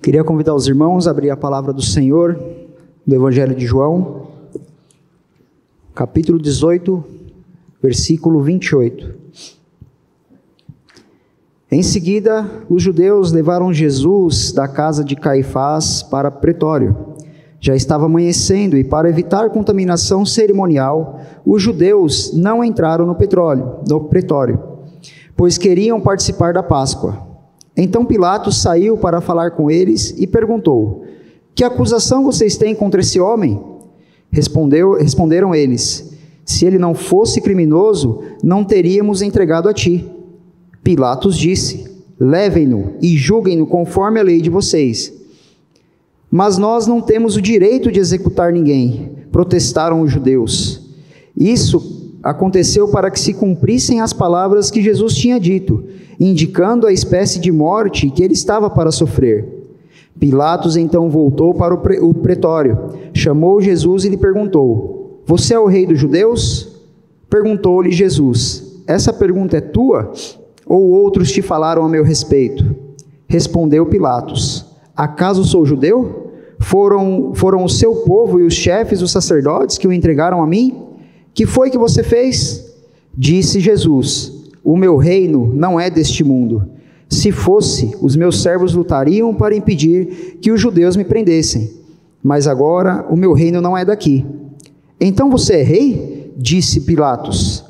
Queria convidar os irmãos a abrir a palavra do Senhor, do Evangelho de João, capítulo 18, versículo 28. Em seguida, os judeus levaram Jesus da casa de Caifás para Pretório. Já estava amanhecendo e, para evitar contaminação cerimonial, os judeus não entraram no Pretório, pois queriam participar da Páscoa. Então Pilatos saiu para falar com eles e perguntou: "Que acusação vocês têm contra esse homem?" Responderam eles: "Se ele não fosse criminoso, não teríamos entregado a ti." Pilatos disse: "Levem-no e julguem-no conforme a lei de vocês." "Mas nós não temos o direito de executar ninguém", protestaram os judeus. Isso aconteceu para que se cumprissem as palavras que Jesus tinha dito, indicando a espécie de morte que ele estava para sofrer. Pilatos então voltou para o pretório, chamou Jesus e lhe perguntou: "Você é o rei dos judeus?" Perguntou-lhe Jesus: "Essa pergunta é tua ou outros te falaram a meu respeito?" Respondeu Pilatos: "Acaso sou judeu? Foram o seu povo e os chefes dos sacerdotes que o entregaram a mim? Que foi que você fez?" Disse Jesus: "O meu reino não é deste mundo. Se fosse, os meus servos lutariam para impedir que os judeus me prendessem. Mas agora o meu reino não é daqui." "Então você é rei?" disse Pilatos.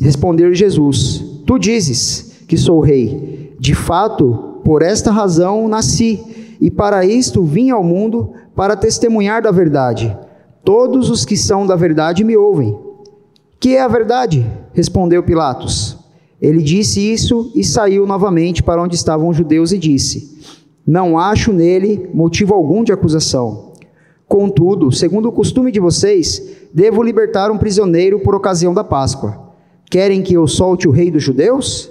Respondeu Jesus: "Tu dizes que sou rei. De fato, por esta razão nasci, e para isto vim ao mundo, para testemunhar da verdade. Todos os que são da verdade me ouvem." "Que é a verdade?" respondeu Pilatos. Ele disse isso e saiu novamente para onde estavam os judeus e disse: "Não acho nele motivo algum de acusação. Contudo, segundo o costume de vocês, devo libertar um prisioneiro por ocasião da Páscoa. Querem que eu solte o rei dos judeus?"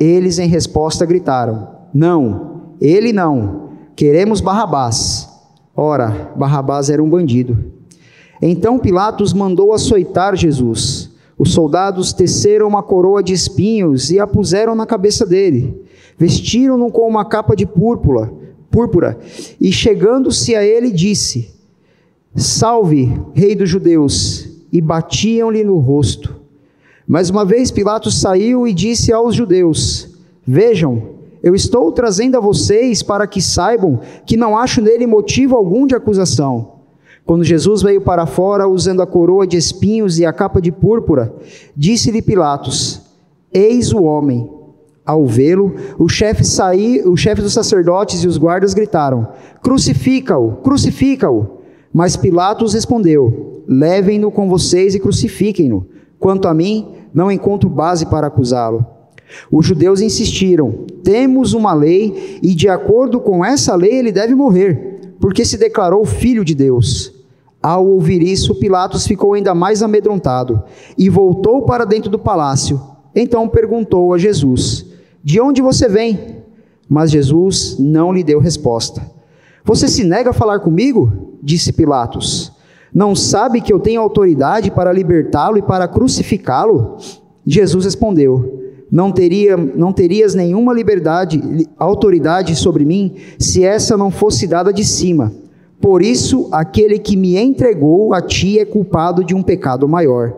Eles em resposta gritaram: "Não, ele não. Queremos Barrabás." Ora, Barrabás era um bandido. Então Pilatos mandou açoitar Jesus. Os soldados teceram uma coroa de espinhos e a puseram na cabeça dele. Vestiram-no com uma capa de púrpura, e chegando-se a ele disse: "Salve, rei dos judeus", e batiam-lhe no rosto. Mais uma vez Pilatos saiu e disse aos judeus: "Vejam, eu estou trazendo a vocês para que saibam que não acho nele motivo algum de acusação." Quando Jesus veio para fora, usando a coroa de espinhos e a capa de púrpura, disse-lhe Pilatos: "Eis o homem." Ao vê-lo, o chefe dos sacerdotes e os guardas gritaram: "Crucifica-o, crucifica-o!" Mas Pilatos respondeu: "Levem-no com vocês e crucifiquem-no. Quanto a mim, não encontro base para acusá-lo." Os judeus insistiram: "Temos uma lei, e de acordo com essa lei ele deve morrer, porque se declarou filho de Deus." Ao ouvir isso, Pilatos ficou ainda mais amedrontado e voltou para dentro do palácio. Então perguntou a Jesus: "De onde você vem?" Mas Jesus não lhe deu resposta. "Você se nega a falar comigo?" disse Pilatos. "Não sabe que eu tenho autoridade para libertá-lo e para crucificá-lo?" Jesus respondeu: Não terias nenhuma autoridade sobre mim, se essa não fosse dada de cima. Por isso, aquele que me entregou a ti é culpado de um pecado maior."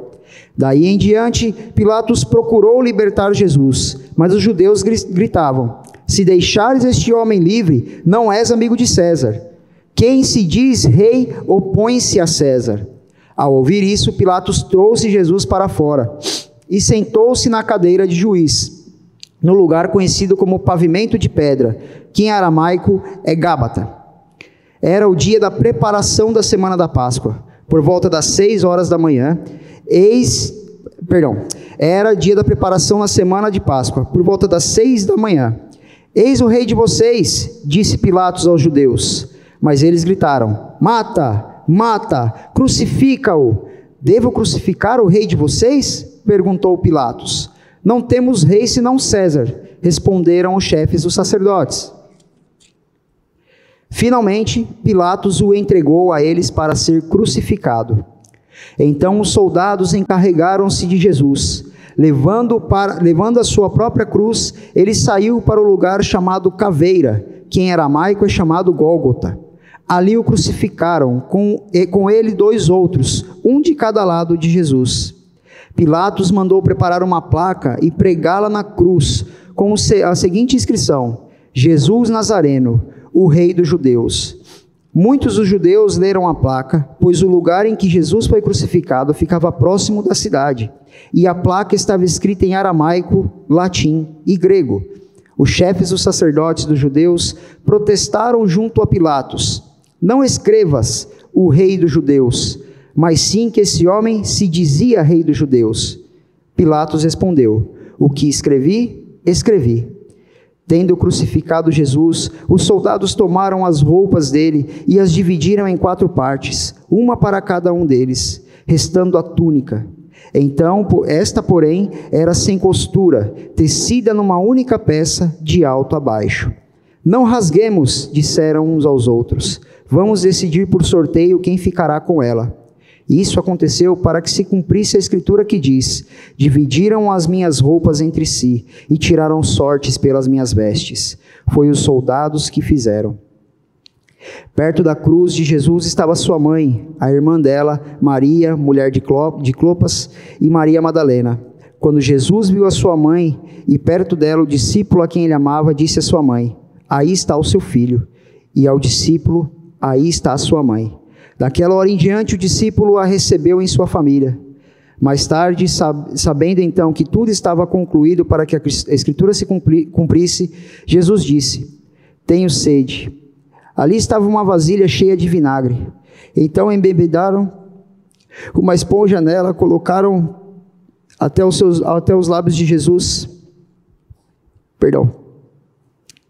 Daí em diante, Pilatos procurou libertar Jesus, mas os judeus gritavam: "Se deixares este homem livre, não és amigo de César. Quem se diz rei, opõe-se a César." Ao ouvir isso, Pilatos trouxe Jesus para fora e sentou-se na cadeira de juiz, no lugar conhecido como pavimento de pedra, que em aramaico é Gábata. Era o dia da preparação da semana da Páscoa, por volta das 6 horas da manhã. Era dia da preparação na semana de Páscoa, por volta das 6 da manhã. "Eis o rei de vocês", disse Pilatos aos judeus, mas eles gritaram: "Mata, mata, crucifica-o." "Devo crucificar o rei de vocês?" perguntou Pilatos. "Não temos rei senão César", responderam os chefes dos sacerdotes. Finalmente, Pilatos o entregou a eles para ser crucificado. Então os soldados encarregaram-se de Jesus. Levando a sua própria cruz, ele saiu para o lugar chamado Caveira, que em aramaico é chamado Gólgota. Ali o crucificaram, com ele dois outros, um de cada lado de Jesus. Pilatos mandou preparar uma placa e pregá-la na cruz, com a seguinte inscrição: Jesus Nazareno, o Rei dos Judeus. Muitos dos judeus leram a placa, pois o lugar em que Jesus foi crucificado ficava próximo da cidade, e a placa estava escrita em aramaico, latim e grego. Os chefes dos sacerdotes dos judeus protestaram junto a Pilatos: não escrevas o Rei dos Judeus, mas sim que esse homem se dizia Rei dos Judeus. Pilatos respondeu: o que escrevi, escrevi. Tendo crucificado Jesus, os soldados tomaram as roupas dele e as dividiram em 4 partes, uma para cada um deles, restando a túnica. Então, esta, porém, era sem costura, tecida numa única peça, de alto a baixo. Não rasguemos, disseram uns aos outros. Vamos decidir por sorteio quem ficará com ela. Isso aconteceu para que se cumprisse a escritura que diz: dividiram as minhas roupas entre si e tiraram sortes pelas minhas vestes. Foi os soldados que fizeram. Perto da cruz de Jesus estava sua mãe, a irmã dela, Maria, mulher de Clopas, e Maria Madalena. Quando Jesus viu a sua mãe e perto dela o discípulo a quem ele amava, disse à sua mãe: aí está o seu filho. E ao discípulo: aí está a sua mãe. Daquela hora em diante, o discípulo a recebeu em sua família. Mais tarde, sabendo então que tudo estava concluído para que a escritura se cumprisse, Jesus disse: tenho sede. Ali estava uma vasilha cheia de vinagre. Então embebedaram uma esponja nela, colocaram até os lábios de Jesus.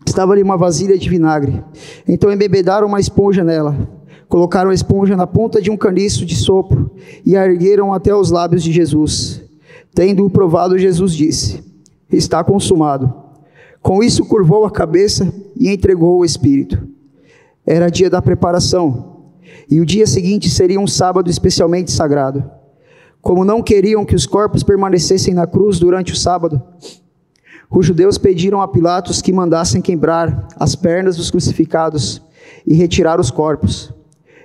Estava ali uma vasilha de vinagre. Então embebedaram uma esponja nela. Colocaram a esponja na ponta de um caniço de sopro e a ergueram até os lábios de Jesus. Tendo-o provado, Jesus disse: está consumado. Com isso, curvou a cabeça e entregou o Espírito. Era dia da preparação, e o dia seguinte seria um sábado especialmente sagrado. Como não queriam que os corpos permanecessem na cruz durante o sábado, os judeus pediram a Pilatos que mandassem quebrar as pernas dos crucificados e retirar os corpos.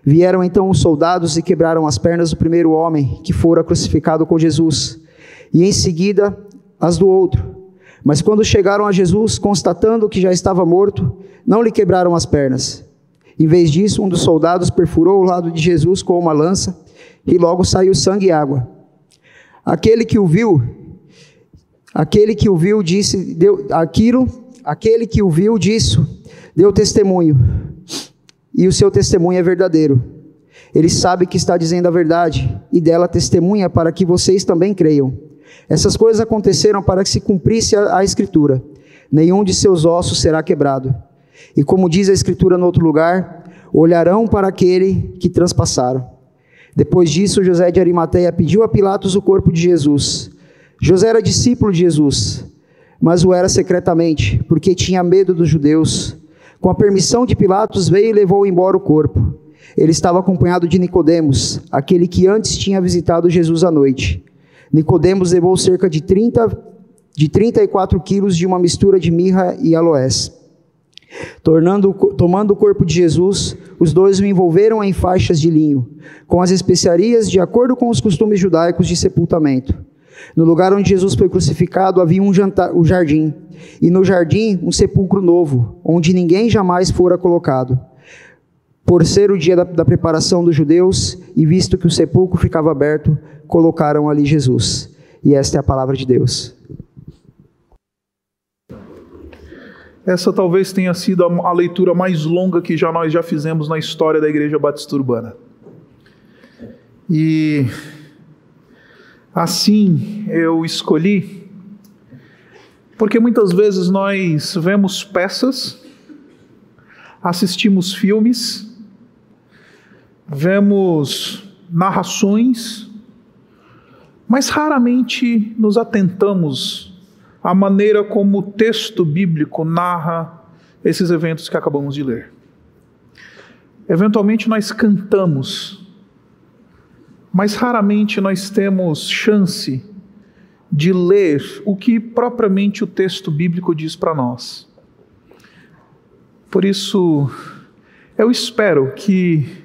Vieram então os soldados e quebraram as pernas do primeiro homem que fora crucificado com Jesus, e em seguida as do outro. Mas quando chegaram a Jesus, constatando que já estava morto, não lhe quebraram as pernas. Em vez disso, um dos soldados perfurou o lado de Jesus com uma lança, e logo saiu sangue e água. Aquele que o viu disso, deu testemunho. E o seu testemunho é verdadeiro. Ele sabe que está dizendo a verdade, e dela testemunha para que vocês também creiam. Essas coisas aconteceram para que se cumprisse a escritura: nenhum de seus ossos será quebrado. E como diz a escritura no outro lugar: olharão para aquele que transpassaram. Depois disso, José de Arimateia pediu a Pilatos o corpo de Jesus. José era discípulo de Jesus, mas o era secretamente, porque tinha medo dos judeus. Com a permissão de Pilatos, veio e levou embora o corpo. Ele estava acompanhado de Nicodemos, aquele que antes tinha visitado Jesus à noite. Nicodemos levou cerca de 34 quilos de uma mistura de mirra e aloés. Tomando o corpo de Jesus, os dois o envolveram em faixas de linho, com as especiarias de acordo com os costumes judaicos de sepultamento. No lugar onde Jesus foi crucificado havia um jardim, e no jardim um sepulcro novo, onde ninguém jamais fora colocado. Por ser o dia da preparação dos judeus, e visto que o sepulcro ficava aberto, colocaram ali Jesus. E esta é a palavra de Deus. Essa talvez tenha sido a leitura mais longa que nós já fizemos na história da Igreja Batista Urbana. E assim eu escolhi, porque muitas vezes nós vemos peças, assistimos filmes, vemos narrações, mas raramente nos atentamos à maneira como o texto bíblico narra esses eventos que acabamos de ler. Eventualmente nós cantamos, mas raramente nós temos chance de ler o que propriamente o texto bíblico diz para nós. Por isso, eu espero que,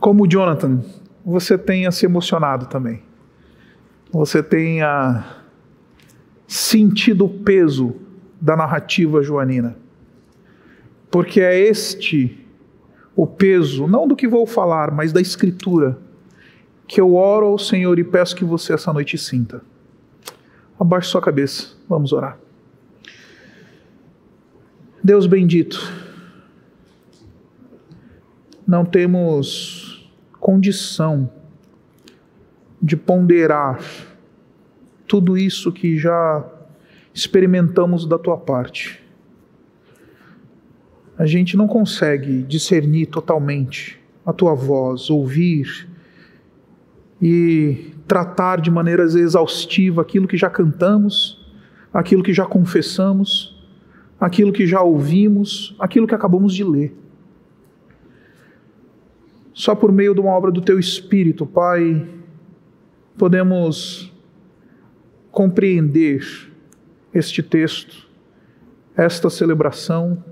como Jonathan, você tenha se emocionado também. Você tenha sentido o peso da narrativa joanina. Porque é este o peso, não do que vou falar, mas da Escritura, que eu oro ao Senhor e peço que você essa noite sinta. Abaixe sua cabeça, vamos orar. Deus bendito, não temos condição de ponderar tudo isso que já experimentamos da tua parte. A gente não consegue discernir totalmente a tua voz, ouvir e tratar de maneira exaustiva aquilo que já cantamos, aquilo que já confessamos, aquilo que já ouvimos, aquilo que acabamos de ler. Só por meio de uma obra do Teu Espírito, Pai, podemos compreender este texto, esta celebração,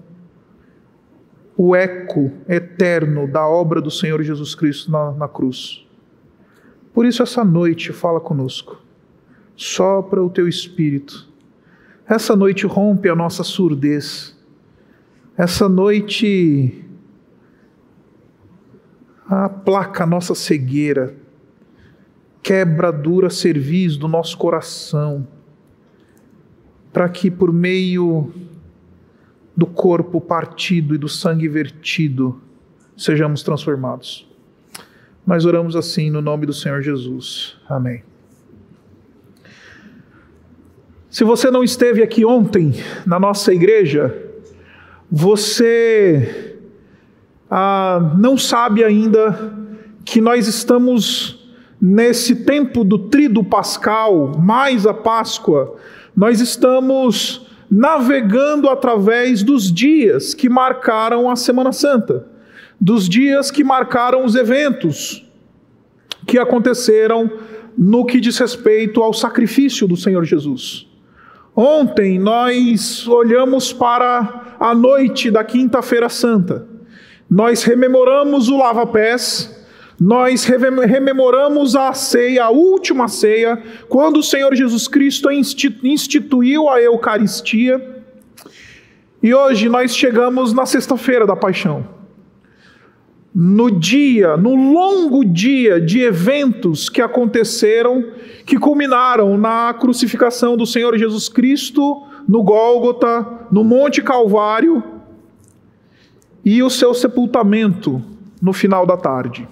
o eco eterno da obra do Senhor Jesus Cristo na cruz. Por isso, essa noite, fala conosco. Sopra o Teu Espírito. Essa noite rompe a nossa surdez. Essa noite aplaca a nossa cegueira. Quebra a dura cerviz do nosso coração. Para que, por meio do corpo partido e do sangue vertido, sejamos transformados. Nós oramos assim no nome do Senhor Jesus. Amém. Se você não esteve aqui ontem na nossa igreja, você não sabe ainda que nós estamos nesse tempo do tríduo pascal, mais a Páscoa, nós estamos navegando através dos dias que marcaram a Semana Santa. Dos dias que marcaram os eventos que aconteceram no que diz respeito ao sacrifício do Senhor Jesus. Ontem nós olhamos para a noite da Quinta-feira Santa. Nós rememoramos o lava-pés, nós rememoramos a ceia, a última ceia, quando o Senhor Jesus Cristo instituiu a Eucaristia. E hoje nós chegamos na Sexta-feira da Paixão. No longo dia de eventos que aconteceram, que culminaram na crucificação do Senhor Jesus Cristo, no Gólgota, no Monte Calvário, e o seu sepultamento no final da tarde.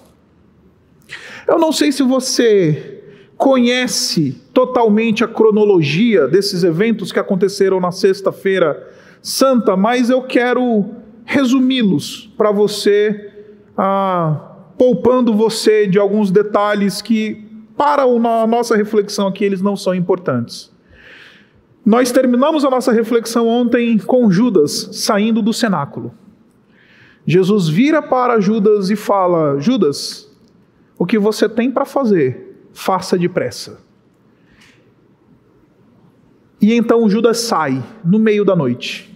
Eu não sei se você conhece totalmente a cronologia desses eventos que aconteceram na Sexta-feira Santa, mas eu quero resumi-los para você, poupando você de alguns detalhes que, para a nossa reflexão aqui, eles não são importantes. Nós terminamos a nossa reflexão ontem com Judas saindo do cenáculo. Jesus vira para Judas e fala: Judas, o que você tem para fazer, faça depressa. E então Judas sai no meio da noite.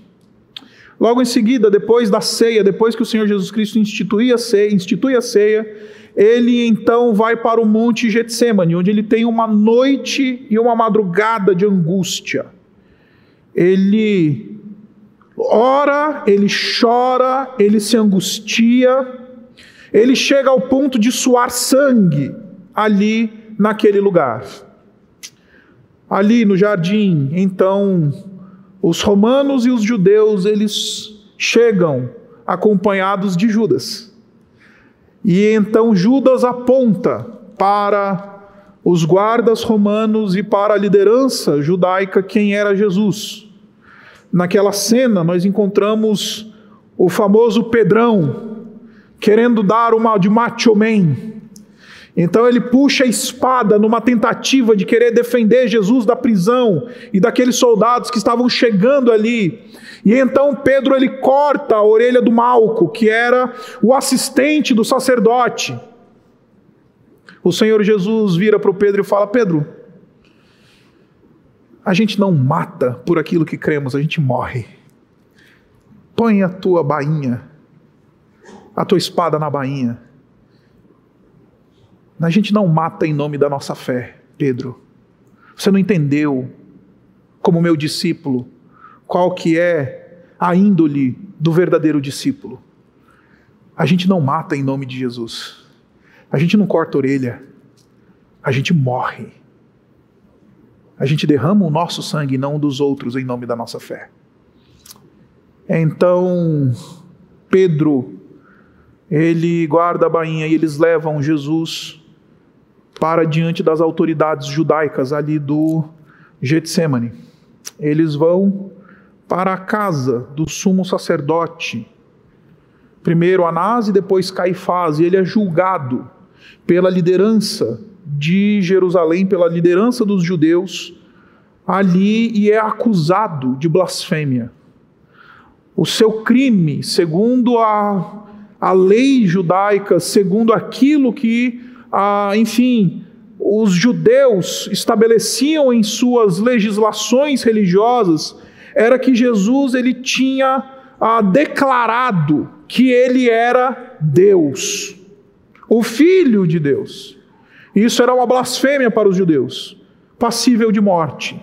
Logo em seguida, depois da ceia, depois que o Senhor Jesus Cristo institui a ceia, ele então vai para o Monte Getsemane, onde ele tem uma noite e uma madrugada de angústia. Ele ora, ele chora, ele se angustia, ele chega ao ponto de suar sangue ali naquele lugar. Ali no jardim, então, os romanos e os judeus, eles chegam acompanhados de Judas. E então Judas aponta para os guardas romanos e para a liderança judaica quem era Jesus. Naquela cena nós encontramos o famoso Pedrão querendo dar uma de macho man. Então ele puxa a espada numa tentativa de querer defender Jesus da prisão e daqueles soldados que estavam chegando ali. E então Pedro, ele corta a orelha do Malco, que era o assistente do sacerdote. O Senhor Jesus vira para o Pedro e fala: Pedro, a gente não mata por aquilo que cremos, a gente morre. Põe a tua bainha, a tua espada na bainha. A gente não mata em nome da nossa fé, Pedro. Você não entendeu, como meu discípulo, qual que é a índole do verdadeiro discípulo. A gente não mata em nome de Jesus. A gente não corta a orelha. A gente morre. A gente derrama o nosso sangue e não o dos outros em nome da nossa fé. Então, Pedro, ele guarda a bainha e eles levam Jesus para diante das autoridades judaicas ali do Getsemane. Eles vão para a casa do sumo sacerdote. Primeiro Anás e depois Caifás. E ele é julgado pela liderança de Jerusalém, pela liderança dos judeus ali, e é acusado de blasfêmia. O seu crime, segundo a lei judaica, segundo aquilo que, os judeus estabeleciam em suas legislações religiosas, era que Jesus ele tinha declarado que ele era Deus, o Filho de Deus. Isso era uma blasfêmia para os judeus, passível de morte.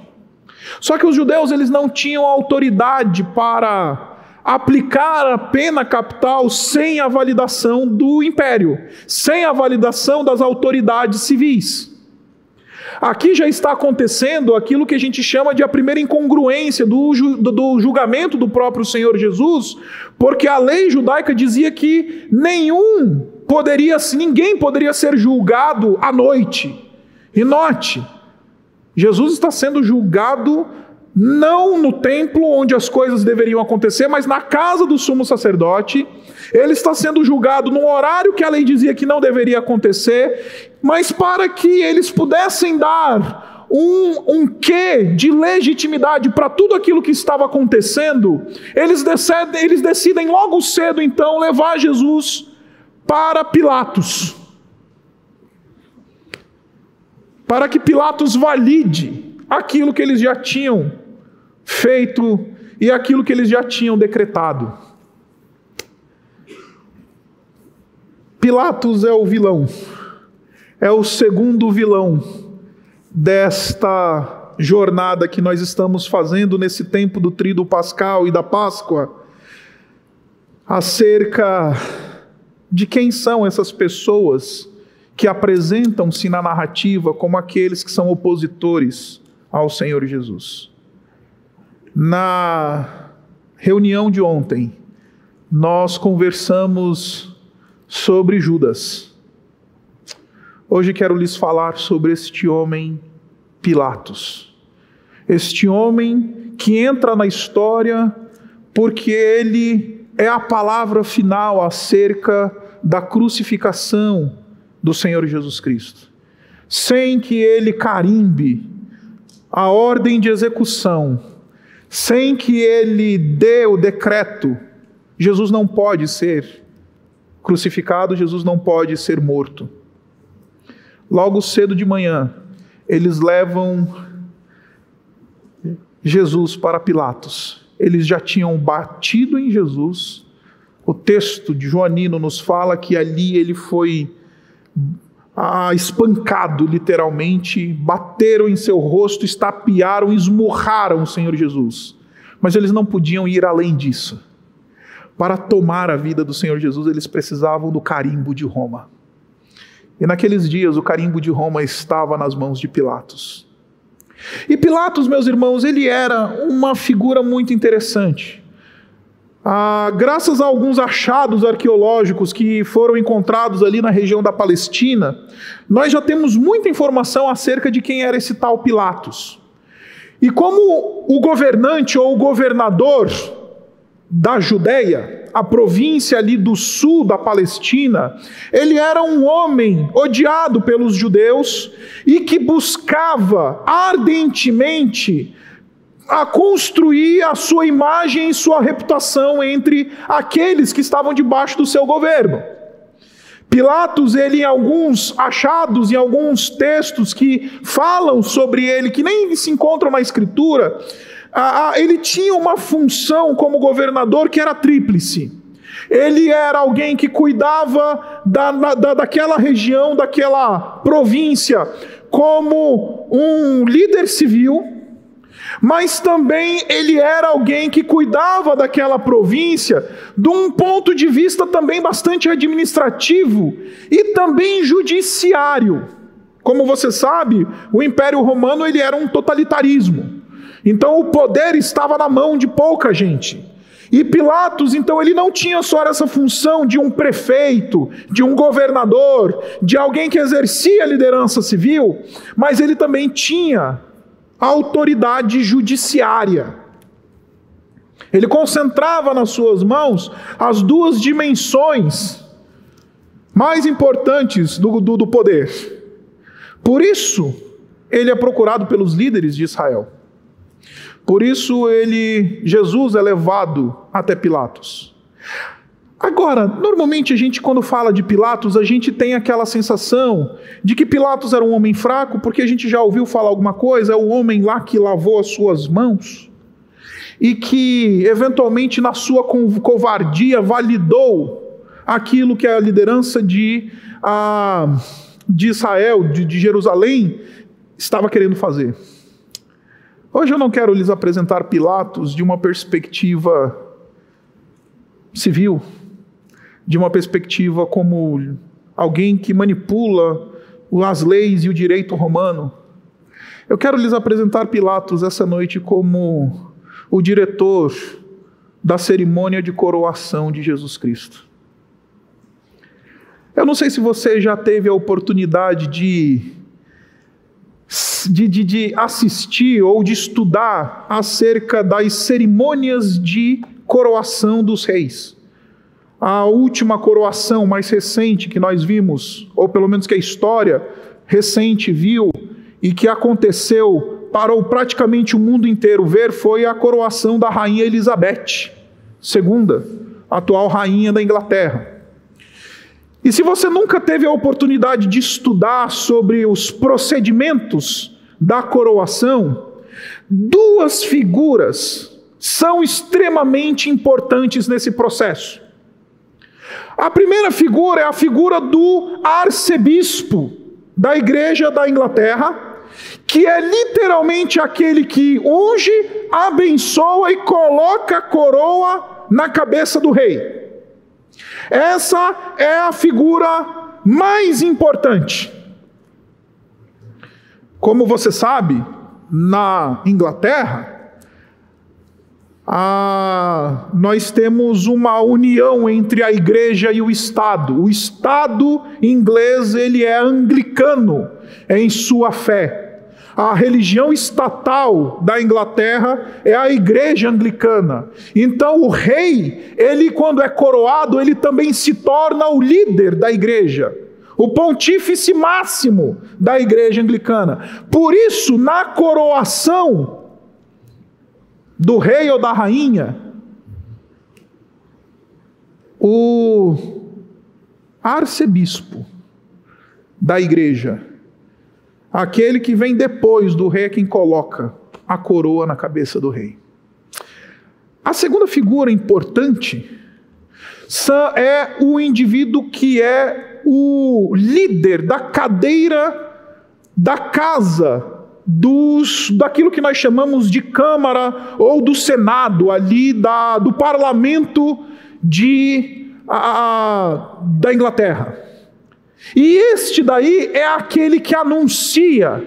Só que os judeus eles não tinham autoridade para aplicar a pena capital sem a validação do império, sem a validação das autoridades civis. Aqui já está acontecendo aquilo que a gente chama de a primeira incongruência do julgamento do próprio Senhor Jesus, porque a lei judaica dizia que ninguém poderia ser julgado à noite. E note, Jesus está sendo julgado não no templo onde as coisas deveriam acontecer, mas na casa do sumo sacerdote. Ele está sendo julgado num horário que a lei dizia que não deveria acontecer, mas para que eles pudessem dar um quê de legitimidade para tudo aquilo que estava acontecendo, eles decidem logo cedo então levar Jesus para Pilatos, para que Pilatos valide aquilo que eles já tinham feito e aquilo que eles já tinham decretado. Pilatos é o vilão, é o segundo vilão desta jornada que nós estamos fazendo nesse tempo do Tríduo Pascal e da Páscoa, acerca de quem são essas pessoas que apresentam-se na narrativa como aqueles que são opositores ao Senhor Jesus. Na reunião de ontem, nós conversamos sobre Judas. Hoje quero lhes falar sobre este homem Pilatos. Este homem que entra na história porque ele é a palavra final acerca da crucificação do Senhor Jesus Cristo. Sem que ele carimbe a ordem de execução, sem que ele dê o decreto, Jesus não pode ser crucificado, Jesus não pode ser morto. Logo cedo de manhã, eles levam Jesus para Pilatos. Eles já tinham batido em Jesus. O texto de Joanino nos fala que ali ele foi espancado literalmente, bateram em seu rosto, estapearam, esmurraram o Senhor Jesus. Mas eles não podiam ir além disso. Para tomar a vida do Senhor Jesus, eles precisavam do carimbo de Roma. E naqueles dias o carimbo de Roma estava nas mãos de Pilatos. E Pilatos, meus irmãos, ele era uma figura muito interessante. Graças a alguns achados arqueológicos que foram encontrados ali na região da Palestina, nós já temos muita informação acerca de quem era esse tal Pilatos. E como o governante ou o governador da Judéia, a província ali do sul da Palestina, ele era um homem odiado pelos judeus e que buscava ardentemente a construir a sua imagem e sua reputação entre aqueles que estavam debaixo do seu governo. Pilatos, ele em alguns achados, em alguns textos que falam sobre ele, que nem se encontram na Escritura, Ele tinha uma função como governador que era tríplice. Ele era alguém que cuidava daquela região, daquela província, como um líder civil, mas também ele era alguém que cuidava daquela província de um ponto de vista também bastante administrativo e também judiciário. Como você sabe, o Império Romano ele era um totalitarismo. Então o poder estava na mão de pouca gente. E Pilatos, então, ele não tinha só essa função de um prefeito, de um governador, de alguém que exercia liderança civil, mas ele também tinha a autoridade judiciária. Ele concentrava nas suas mãos as duas dimensões mais importantes do poder. Por isso, ele é procurado pelos líderes de Israel. Por isso Jesus é levado até Pilatos. Agora, normalmente a gente quando fala de Pilatos, a gente tem aquela sensação de que Pilatos era um homem fraco, porque a gente já ouviu falar alguma coisa, é o homem lá que lavou as suas mãos e que eventualmente na sua covardia validou aquilo que a liderança de Israel, de Jerusalém, estava querendo fazer. Hoje eu não quero lhes apresentar Pilatos de uma perspectiva civil, de uma perspectiva como alguém que manipula as leis e o direito romano. Eu quero lhes apresentar Pilatos essa noite como o diretor da cerimônia de coroação de Jesus Cristo. Eu não sei se você já teve a oportunidade de assistir ou de estudar acerca das cerimônias de coroação dos reis. A última coroação mais recente que nós vimos, ou pelo menos que a história recente viu e que aconteceu, parou praticamente o mundo inteiro ver, foi a coroação da rainha Elizabeth II, atual rainha da Inglaterra. E se você nunca teve a oportunidade de estudar sobre os procedimentos da coroação, duas figuras são extremamente importantes nesse processo. A primeira figura é a figura do arcebispo da Igreja da Inglaterra, que é literalmente aquele que unge, abençoa e coloca a coroa na cabeça do rei. Essa é a figura mais importante. Como você sabe, na Inglaterra, nós temos uma união entre a igreja e o Estado. O Estado inglês, ele é anglicano em sua fé. A religião estatal da Inglaterra é a igreja anglicana. Então o rei, ele quando é coroado, ele também se torna o líder da igreja, o pontífice máximo da igreja anglicana. Por isso, na coroação do rei ou da rainha, o arcebispo da igreja, aquele que vem depois do rei é quem coloca a coroa na cabeça do rei. A segunda figura importante é o indivíduo que é o líder da cadeira da casa, daquilo que nós chamamos de Câmara ou do Senado, ali do parlamento da Inglaterra. E este daí é aquele que anuncia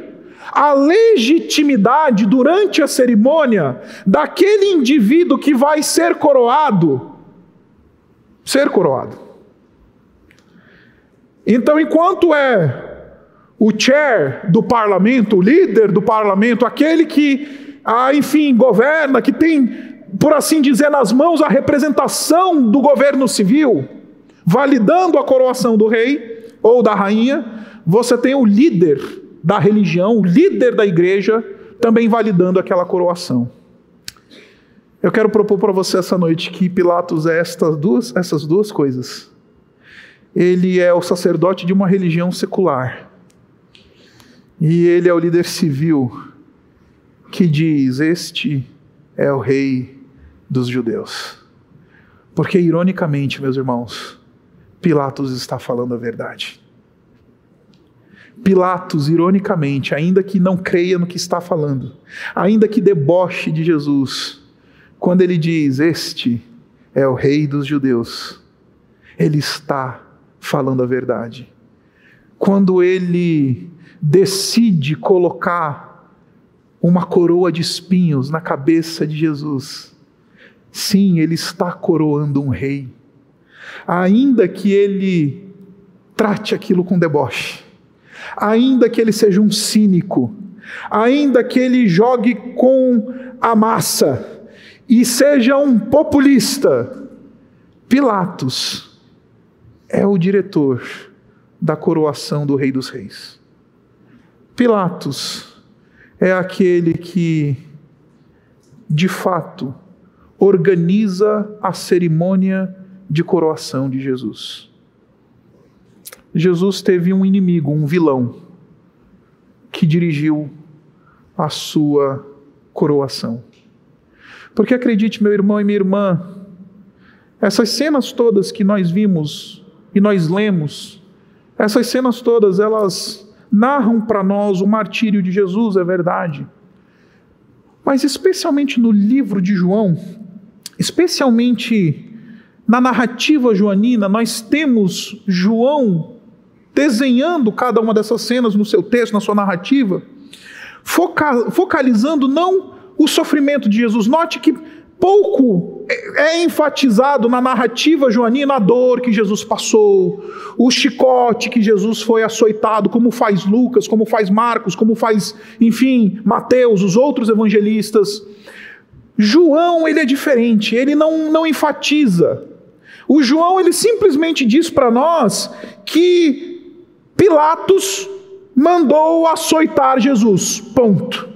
a legitimidade durante a cerimônia daquele indivíduo que vai ser coroado. Então, enquanto é o chair do parlamento, o líder do parlamento, aquele que, governa, que tem, por assim dizer, nas mãos a representação do governo civil, validando a coroação do rei ou da rainha, você tem o líder da religião, o líder da igreja, também validando aquela coroação. Eu quero propor para você essa noite que Pilatos é essas duas coisas. Ele é o sacerdote de uma religião secular. E ele é o líder civil que diz, este é o rei dos judeus. Porque, ironicamente, meus irmãos, Pilatos está falando a verdade. Pilatos, ironicamente, ainda que não creia no que está falando, ainda que deboche de Jesus, quando ele diz, este é o rei dos judeus, ele está falando a verdade. Quando ele decide colocar uma coroa de espinhos na cabeça de Jesus, sim, ele está coroando um rei. Ainda que ele trate aquilo com deboche, ainda que ele seja um cínico, ainda que ele jogue com a massa e seja um populista, Pilatos é o diretor da coroação do Rei dos Reis. Pilatos é aquele que, de fato, organiza a cerimônia de coroação de Jesus. Jesus teve um inimigo, um vilão, que dirigiu a sua coroação. Porque acredite, meu irmão e minha irmã, essas cenas todas que nós vimos e nós lemos, essas cenas todas, elas narram para nós o martírio de Jesus, é verdade. Mas especialmente no livro de João, especialmente na narrativa joanina, nós temos João desenhando cada uma dessas cenas no seu texto, na sua narrativa, focalizando não o sofrimento de Jesus. Note que pouco é enfatizado na narrativa joanina a dor que Jesus passou, o chicote que Jesus foi açoitado, como faz Lucas, como faz Marcos, como faz, enfim, Mateus, os outros evangelistas. João, ele é diferente, ele não enfatiza. O João, ele simplesmente diz para nós que Pilatos mandou açoitar Jesus, ponto.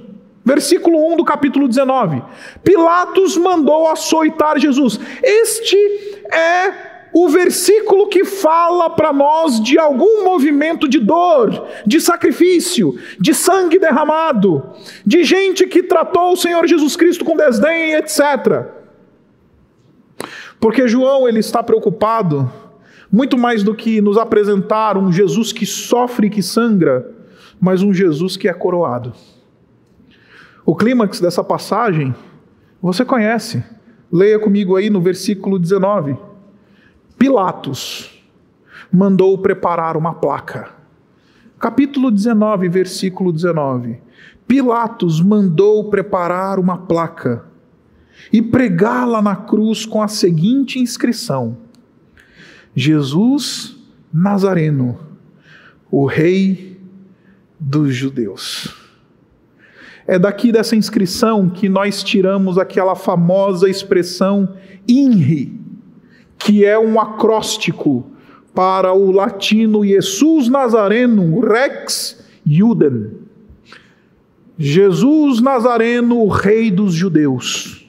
Versículo 1 do capítulo 19. Pilatos mandou açoitar Jesus. Este é o versículo que fala para nós de algum movimento de dor, de sacrifício, de sangue derramado, de gente que tratou o Senhor Jesus Cristo com desdém, etc. Porque João, ele está preocupado, muito mais do que nos apresentar um Jesus que sofre e que sangra, mas um Jesus que é coroado. O clímax dessa passagem, você conhece. Leia comigo aí no versículo 19. Pilatos mandou preparar uma placa. Capítulo 19, versículo 19. Pilatos mandou preparar uma placa e pregá-la na cruz com a seguinte inscrição: Jesus Nazareno, o Rei dos Judeus. É daqui dessa inscrição que nós tiramos aquela famosa expressão INRI, que é um acróstico para o latino Jesus Nazareno, Rex Juden. Jesus Nazareno, o Rei dos Judeus.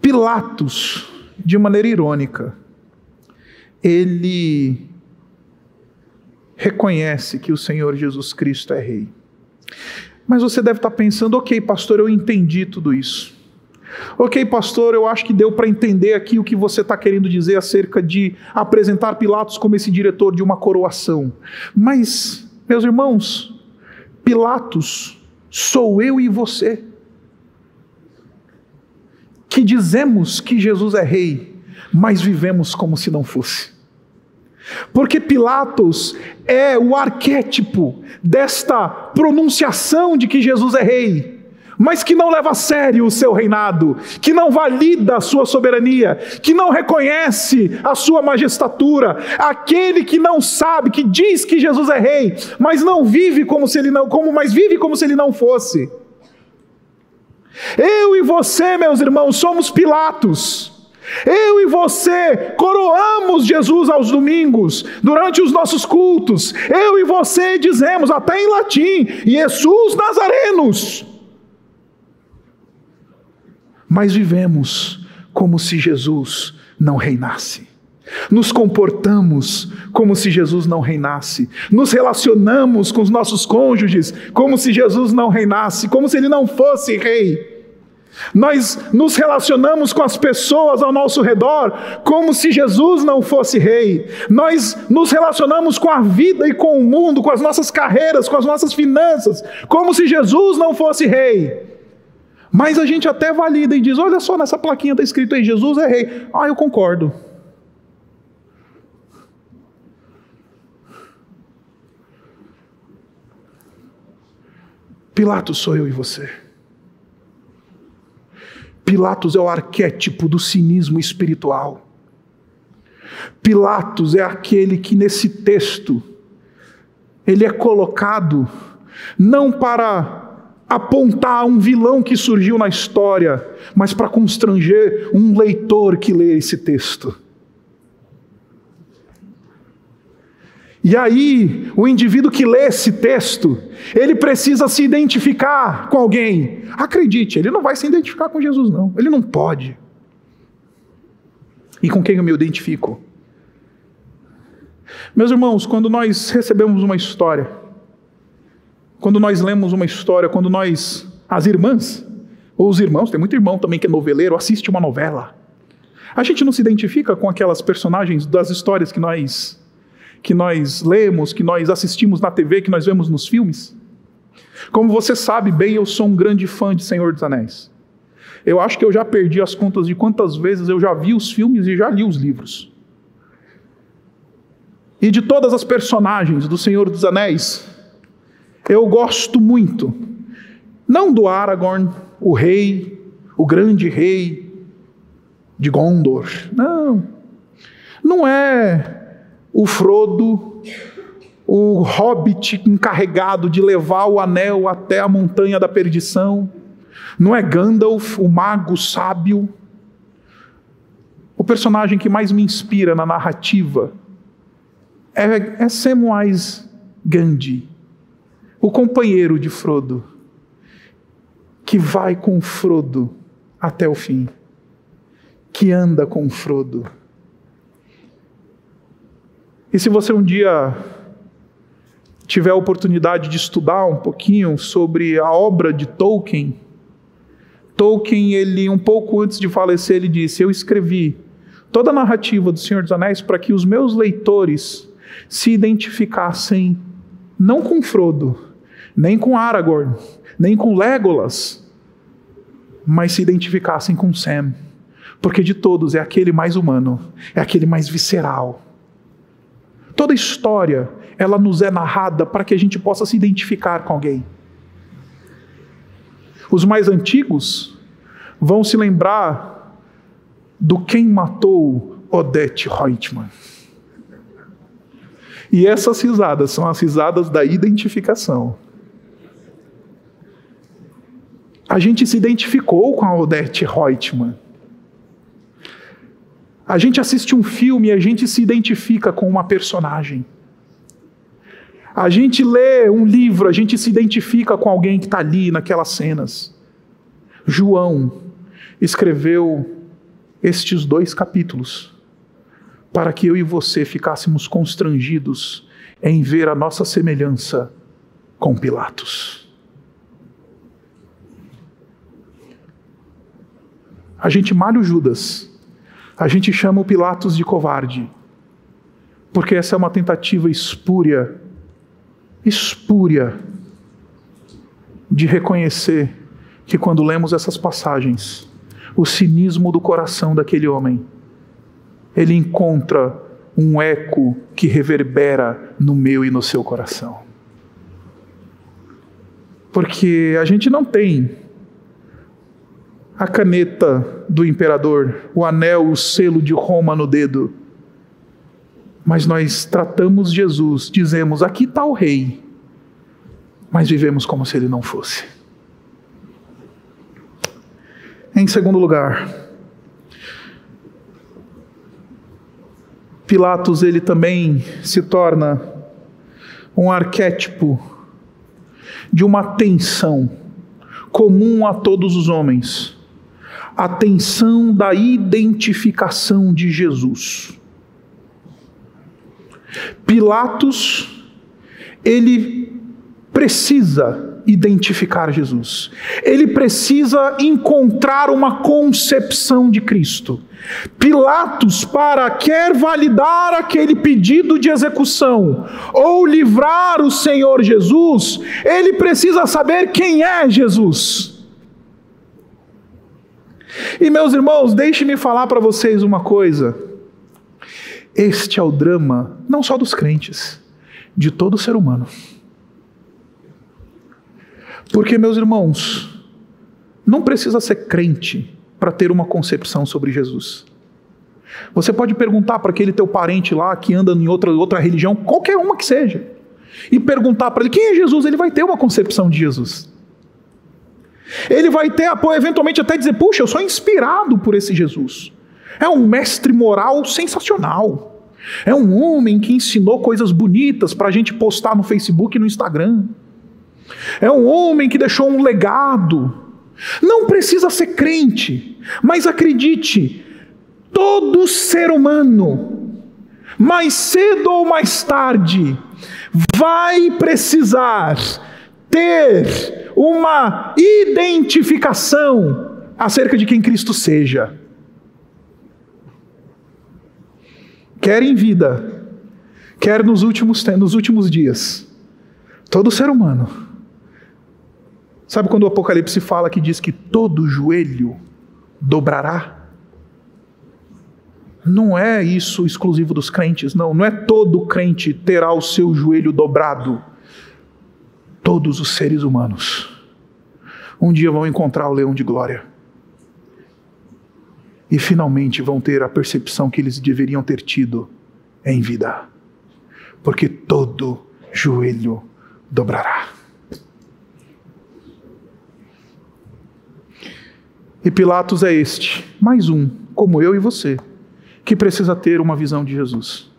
Pilatos, de maneira irônica, ele reconhece que o Senhor Jesus Cristo é rei. Mas você deve estar pensando, ok, pastor, eu entendi tudo isso. Ok, pastor, eu acho que deu para entender aqui o que você está querendo dizer acerca de apresentar Pilatos como esse diretor de uma coroação. Mas, meus irmãos, Pilatos sou eu e você, que dizemos que Jesus é rei, mas vivemos como se não fosse. Porque Pilatos é o arquétipo desta pronunciação de que Jesus é rei, mas que não leva a sério o seu reinado, que não valida a sua soberania, que não reconhece a sua majestatura, aquele que não sabe, que diz que Jesus é rei, mas não vive como se ele não, mas vive como se ele não fosse. Eu e você, meus irmãos, somos Pilatos. Eu e você coroamos Jesus aos domingos, durante os nossos cultos. Eu e você dizemos, até em latim, Jesus Nazarenos. Mas vivemos como se Jesus não reinasse. Nos comportamos como se Jesus não reinasse. Nos relacionamos com os nossos cônjuges como se Jesus não reinasse, como se ele não fosse rei. Nós nos relacionamos com as pessoas ao nosso redor como se Jesus não fosse rei. Nós nos relacionamos com a vida e com o mundo, com as nossas carreiras, com as nossas finanças, como se Jesus não fosse rei. Mas a gente até valida e diz, olha só, nessa plaquinha está escrito aí, Jesus é rei. Ah, eu concordo. Pilatos sou eu e você. Pilatos é o arquétipo do cinismo espiritual. Pilatos é aquele que nesse texto, ele é colocado não para apontar um vilão que surgiu na história, mas para constranger um leitor que lê esse texto. E aí, o indivíduo que lê esse texto, ele precisa se identificar com alguém. Acredite, ele não vai se identificar com Jesus, não. Ele não pode. E com quem eu me identifico? Meus irmãos, quando nós recebemos uma história, quando nós lemos uma história, quando nós, as irmãs, ou os irmãos, tem muito irmão também que é noveleiro, assiste uma novela. A gente não se identifica com aquelas personagens das histórias que nós lemos, que nós assistimos na TV, que nós vemos nos filmes. Como você sabe bem, eu sou um grande fã de Senhor dos Anéis. Eu acho que eu já perdi as contas de quantas vezes eu já vi os filmes e já li os livros. E de todas as personagens do Senhor dos Anéis, eu gosto muito, não do Aragorn, o rei, o grande rei de Gondor. Não. Não é o Frodo, o hobbit encarregado de levar o anel até a montanha da perdição. Não é Gandalf, o mago sábio. O personagem que mais me inspira na narrativa é Samwise Gamgee, o companheiro de Frodo, que vai com Frodo até o fim, que anda com Frodo. E se você um dia tiver a oportunidade de estudar um pouquinho sobre a obra de Tolkien, ele um pouco antes de falecer, ele disse, eu escrevi toda a narrativa do Senhor dos Anéis para que os meus leitores se identificassem não com Frodo, nem com Aragorn, nem com Legolas, mas se identificassem com Sam, porque de todos é aquele mais humano, é aquele mais visceral. Toda história, ela nos é narrada para que a gente possa se identificar com alguém. Os mais antigos vão se lembrar do quem matou Odete Roitman. E essas risadas são as risadas da identificação. A gente se identificou com a Odete Roitman. A gente assiste um filme e a gente se identifica com uma personagem. A gente lê um livro, a gente se identifica com alguém que está ali naquelas cenas. João escreveu estes 2 capítulos para que eu e você ficássemos constrangidos em ver a nossa semelhança com Pilatos. A gente malha o Judas. A gente chama o Pilatos de covarde, porque essa é uma tentativa espúria de reconhecer que quando lemos essas passagens, o cinismo do coração daquele homem, ele encontra um eco que reverbera no meu e no seu coração. Porque a gente não tem a caneta do imperador, o anel, o selo de Roma no dedo. Mas nós tratamos Jesus, dizemos, aqui está o rei, mas vivemos como se ele não fosse. Em segundo lugar, Pilatos, ele também se torna um arquétipo de uma tensão comum a todos os homens. A tensão da identificação de Jesus. Pilatos, ele precisa identificar Jesus. Ele precisa encontrar uma concepção de Cristo. Pilatos, para quer validar aquele pedido de execução ou livrar o Senhor Jesus, ele precisa saber quem é Jesus. E meus irmãos, deixe-me falar para vocês uma coisa. Este é o drama, não só dos crentes, de todo ser humano. Porque, meus irmãos, não precisa ser crente para ter uma concepção sobre Jesus. Você pode perguntar para aquele teu parente lá que anda em outra religião, qualquer uma que seja, e perguntar para ele quem é Jesus, ele vai ter uma concepção de Jesus. Ele vai ter apoio, eventualmente até dizer, puxa, eu sou inspirado por esse Jesus. É um mestre moral sensacional. É um homem que ensinou coisas bonitas para a gente postar no Facebook e no Instagram. É um homem que deixou um legado. Não precisa ser crente, mas acredite, todo ser humano, mais cedo ou mais tarde, vai precisar ter uma identificação acerca de quem Cristo seja. Quer em vida, quer nos últimos dias, todo ser humano. Sabe quando o Apocalipse fala que diz que todo joelho dobrará? Não é isso exclusivo dos crentes, não. Não é todo crente terá o seu joelho dobrado. Todos os seres humanos um dia vão encontrar o leão de glória. E finalmente vão ter a percepção que eles deveriam ter tido em vida. Porque todo joelho dobrará. E Pilatos é este, mais um, como eu e você, que precisa ter uma visão de Jesus,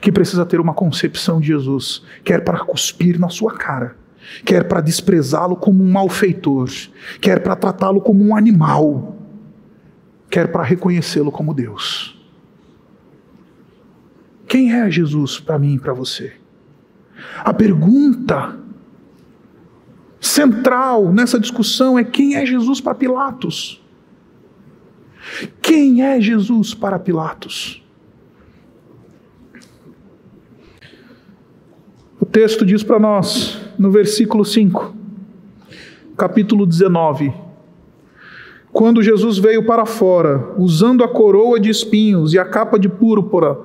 que precisa ter uma concepção de Jesus, quer para cuspir na sua cara, quer para desprezá-lo como um malfeitor, quer para tratá-lo como um animal, quer para reconhecê-lo como Deus. Quem é Jesus para mim e para você? A pergunta central nessa discussão é quem é Jesus para Pilatos? Quem é Jesus para Pilatos? O texto diz para nós, no versículo 5, capítulo 19, quando Jesus veio para fora, usando a coroa de espinhos e a capa de púrpura,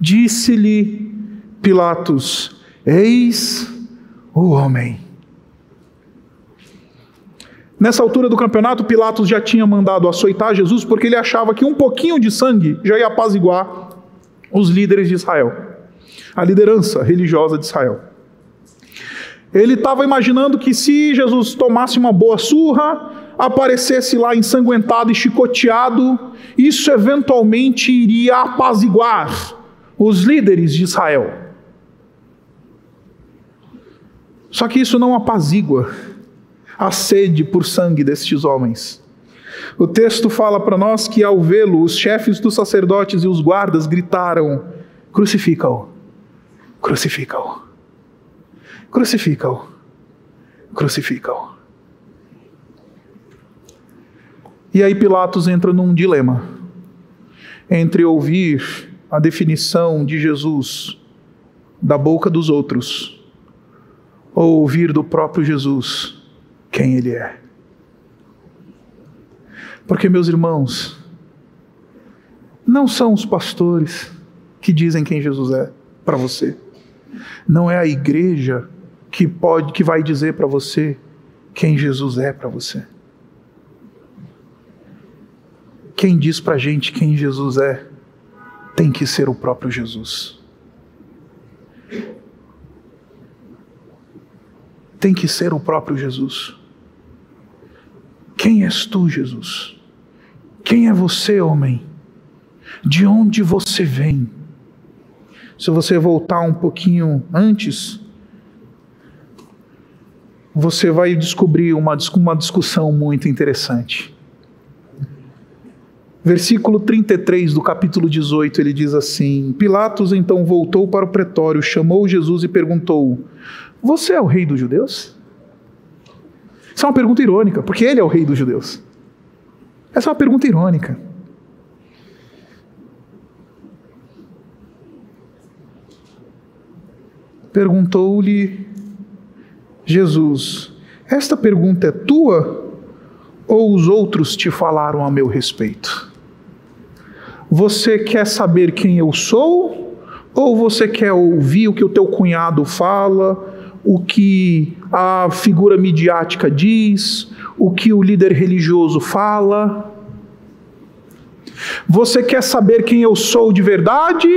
disse-lhe Pilatos, eis o homem. Nessa altura do campeonato, Pilatos já tinha mandado açoitar Jesus porque ele achava que um pouquinho de sangue já ia apaziguar os líderes de Israel, a liderança religiosa de Israel. Ele estava imaginando que se Jesus tomasse uma boa surra, aparecesse lá ensanguentado e chicoteado, isso eventualmente iria apaziguar os líderes de Israel. Só que isso não apazigua a sede por sangue destes homens. O texto fala para nós que ao vê-lo, os chefes dos sacerdotes e os guardas gritaram, crucifica-o, crucifica-o, crucifica-o, crucifica-o. E aí Pilatos entra num dilema, entre ouvir a definição de Jesus da boca dos outros, ou ouvir do próprio Jesus quem ele é. Porque, meus irmãos, não são os pastores que dizem quem Jesus é para você. Não é a igreja que vai dizer para você quem Jesus é para você. Quem diz para a gente quem Jesus é tem que ser o próprio Jesus. Tem que ser o próprio Jesus. Quem és tu, Jesus? Quem é você, homem? De onde você vem? Se você voltar um pouquinho antes, você vai descobrir uma discussão muito interessante. Versículo 33 do capítulo 18, ele diz assim: Pilatos então voltou para o pretório, chamou Jesus e perguntou: você é o rei dos judeus? Essa é uma pergunta irônica, porque ele é o rei dos judeus. Essa é uma pergunta irônica. Perguntou-lhe Jesus: esta pergunta é tua ou os outros te falaram a meu respeito? Você quer saber quem eu sou ou você quer ouvir o que o teu cunhado fala, o que a figura midiática diz, o que o líder religioso fala? Você quer saber quem eu sou de verdade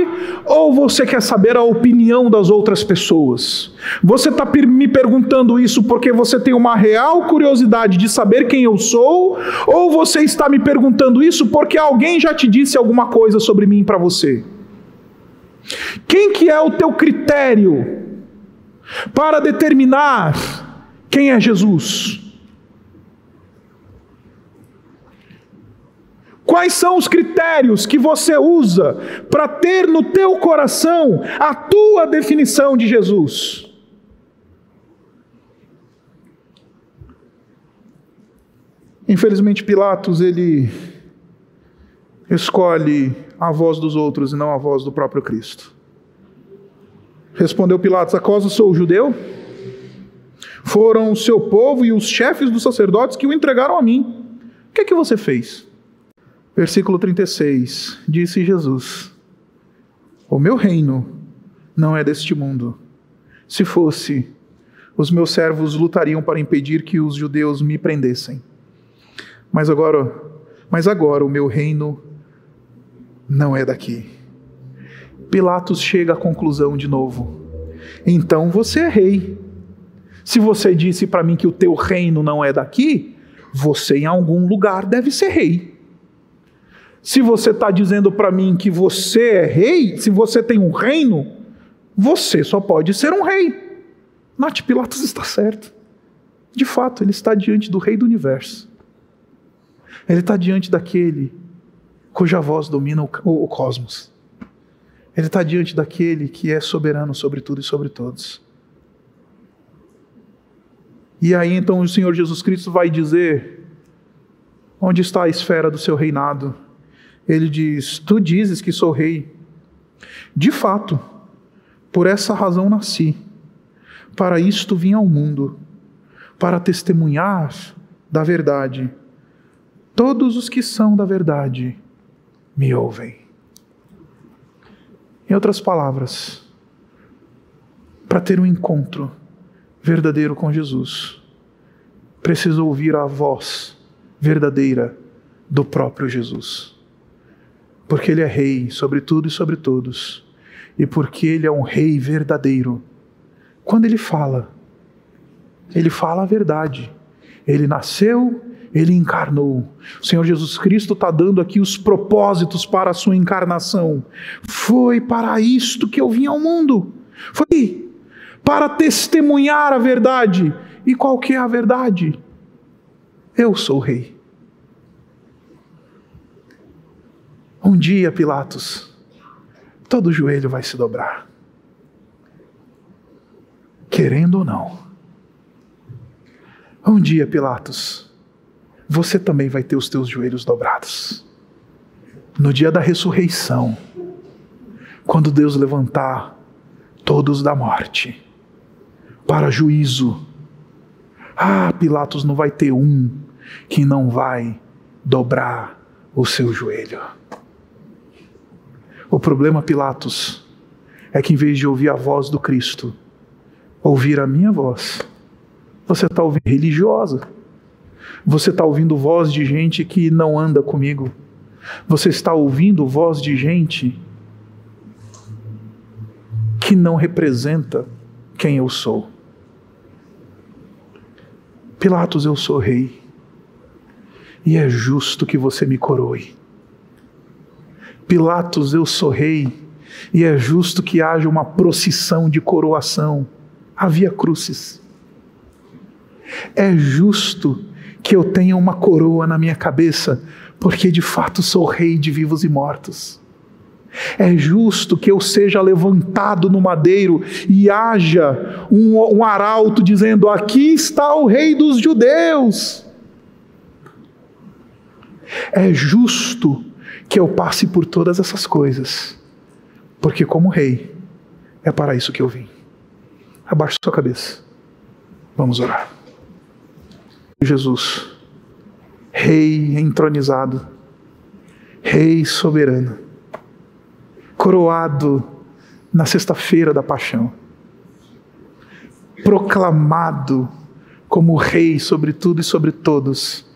ou você quer saber a opinião das outras pessoas? Você está me perguntando isso porque você tem uma real curiosidade de saber quem eu sou ou você está me perguntando isso porque alguém já te disse alguma coisa sobre mim para você? Quem que é o teu critério para determinar quem é Jesus? Quais são os critérios que você usa para ter no teu coração a tua definição de Jesus? Infelizmente, Pilatos, ele escolhe a voz dos outros e não a voz do próprio Cristo. Respondeu Pilatos: acaso sou judeu? Foram o seu povo e os chefes dos sacerdotes que o entregaram a mim. O que é que você fez? Versículo 36, disse Jesus: o meu reino não é deste mundo. Se fosse, os meus servos lutariam para impedir que os judeus me prendessem. Mas agora o meu reino não é daqui. Pilatos chega à conclusão de novo: então você é rei. Se você disse para mim que o teu reino não é daqui, você em algum lugar deve ser rei. Se você está dizendo para mim que você é rei, se você tem um reino, você só pode ser um rei. Nath, Pilatos está certo. De fato, ele está diante do rei do universo. Ele está diante daquele cuja voz domina o cosmos. Ele está diante daquele que é soberano sobre tudo e sobre todos. E aí então o Senhor Jesus Cristo vai dizer: onde está a esfera do seu reinado? Ele diz: tu dizes que sou rei. De fato, por essa razão nasci, para isto vim ao mundo, para testemunhar da verdade. Todos os que são da verdade me ouvem. Em outras palavras, para ter um encontro verdadeiro com Jesus, preciso ouvir a voz verdadeira do próprio Jesus. Porque ele é rei sobre tudo e sobre todos, e porque ele é um rei verdadeiro. Quando ele fala a verdade. Ele nasceu, ele encarnou. O Senhor Jesus Cristo está dando aqui os propósitos para a sua encarnação. Foi para isto que eu vim ao mundo. Foi para testemunhar a verdade. E qual que é a verdade? Eu sou rei. Um dia, Pilatos, todo joelho vai se dobrar. Querendo ou não. Um dia, Pilatos, você também vai ter os teus joelhos dobrados. No dia da ressurreição, quando Deus levantar todos da morte para juízo, Pilatos não vai ter um que não vai dobrar o seu joelho. O problema, Pilatos, é que em vez de ouvir a voz do Cristo, ouvir a minha voz, você está ouvindo religiosa. Você está ouvindo voz de gente que não anda comigo. Você está ouvindo voz de gente que não representa quem eu sou. Pilatos, eu sou rei. E é justo que você me coroe. Pilatos, eu sou rei, e é justo que haja uma procissão de coroação, a Via Crucis. É justo que eu tenha uma coroa na minha cabeça, porque de fato sou rei de vivos e mortos. É justo que eu seja levantado no madeiro e haja um arauto dizendo: aqui está o rei dos judeus. É justo que eu passe por todas essas coisas, porque como rei, é para isso que eu vim. Abaixe sua cabeça, vamos orar. Jesus, rei entronizado, rei soberano, coroado na sexta-feira da paixão, proclamado como rei sobre tudo e sobre todos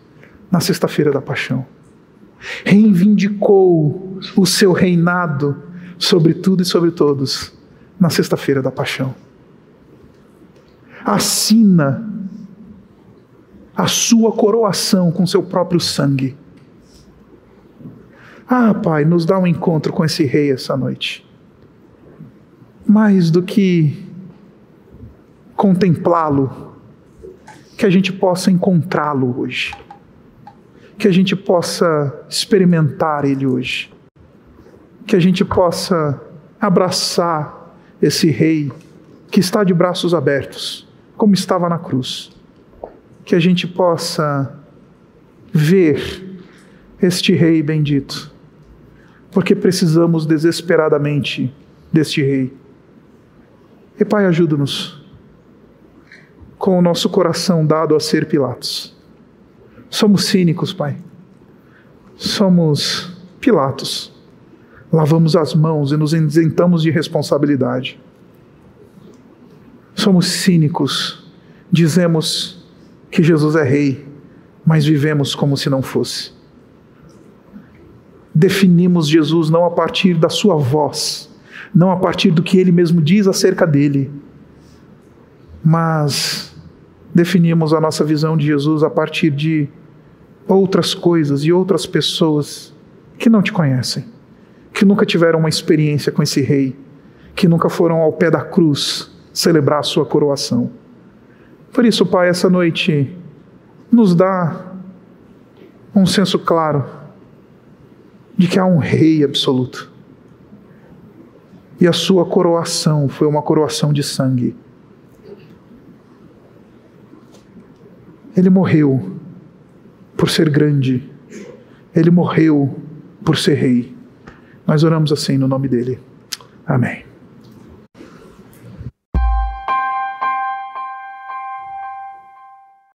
na sexta-feira da paixão, reivindicou o seu reinado sobre tudo e sobre todos na sexta-feira da paixão, assina a sua coroação com seu próprio sangue. Ah, Pai, nos dá um encontro com esse rei essa noite. Mais do que contemplá-lo, que a gente possa encontrá-lo hoje, que a gente possa experimentar ele hoje, que a gente possa abraçar esse rei que está de braços abertos, como estava na cruz, que a gente possa ver este rei bendito, porque precisamos desesperadamente deste rei. E Pai, ajuda-nos com o nosso coração dado a ser Pilatos. Somos cínicos, Pai. Somos Pilatos. Lavamos as mãos e nos isentamos de responsabilidade. Somos cínicos. Dizemos que Jesus é rei, mas vivemos como se não fosse. Definimos Jesus não a partir da sua voz, não a partir do que ele mesmo diz acerca dele, mas definimos a nossa visão de Jesus a partir de outras coisas e outras pessoas que não te conhecem, que nunca tiveram uma experiência com esse rei, que nunca foram ao pé da cruz celebrar a sua coroação. Por isso, Pai, essa noite nos dá um senso claro de que há um rei absoluto. E a sua coroação foi uma coroação de sangue. Ele morreu por ser grande. Ele morreu por ser rei. Nós oramos assim no nome dele. Amém.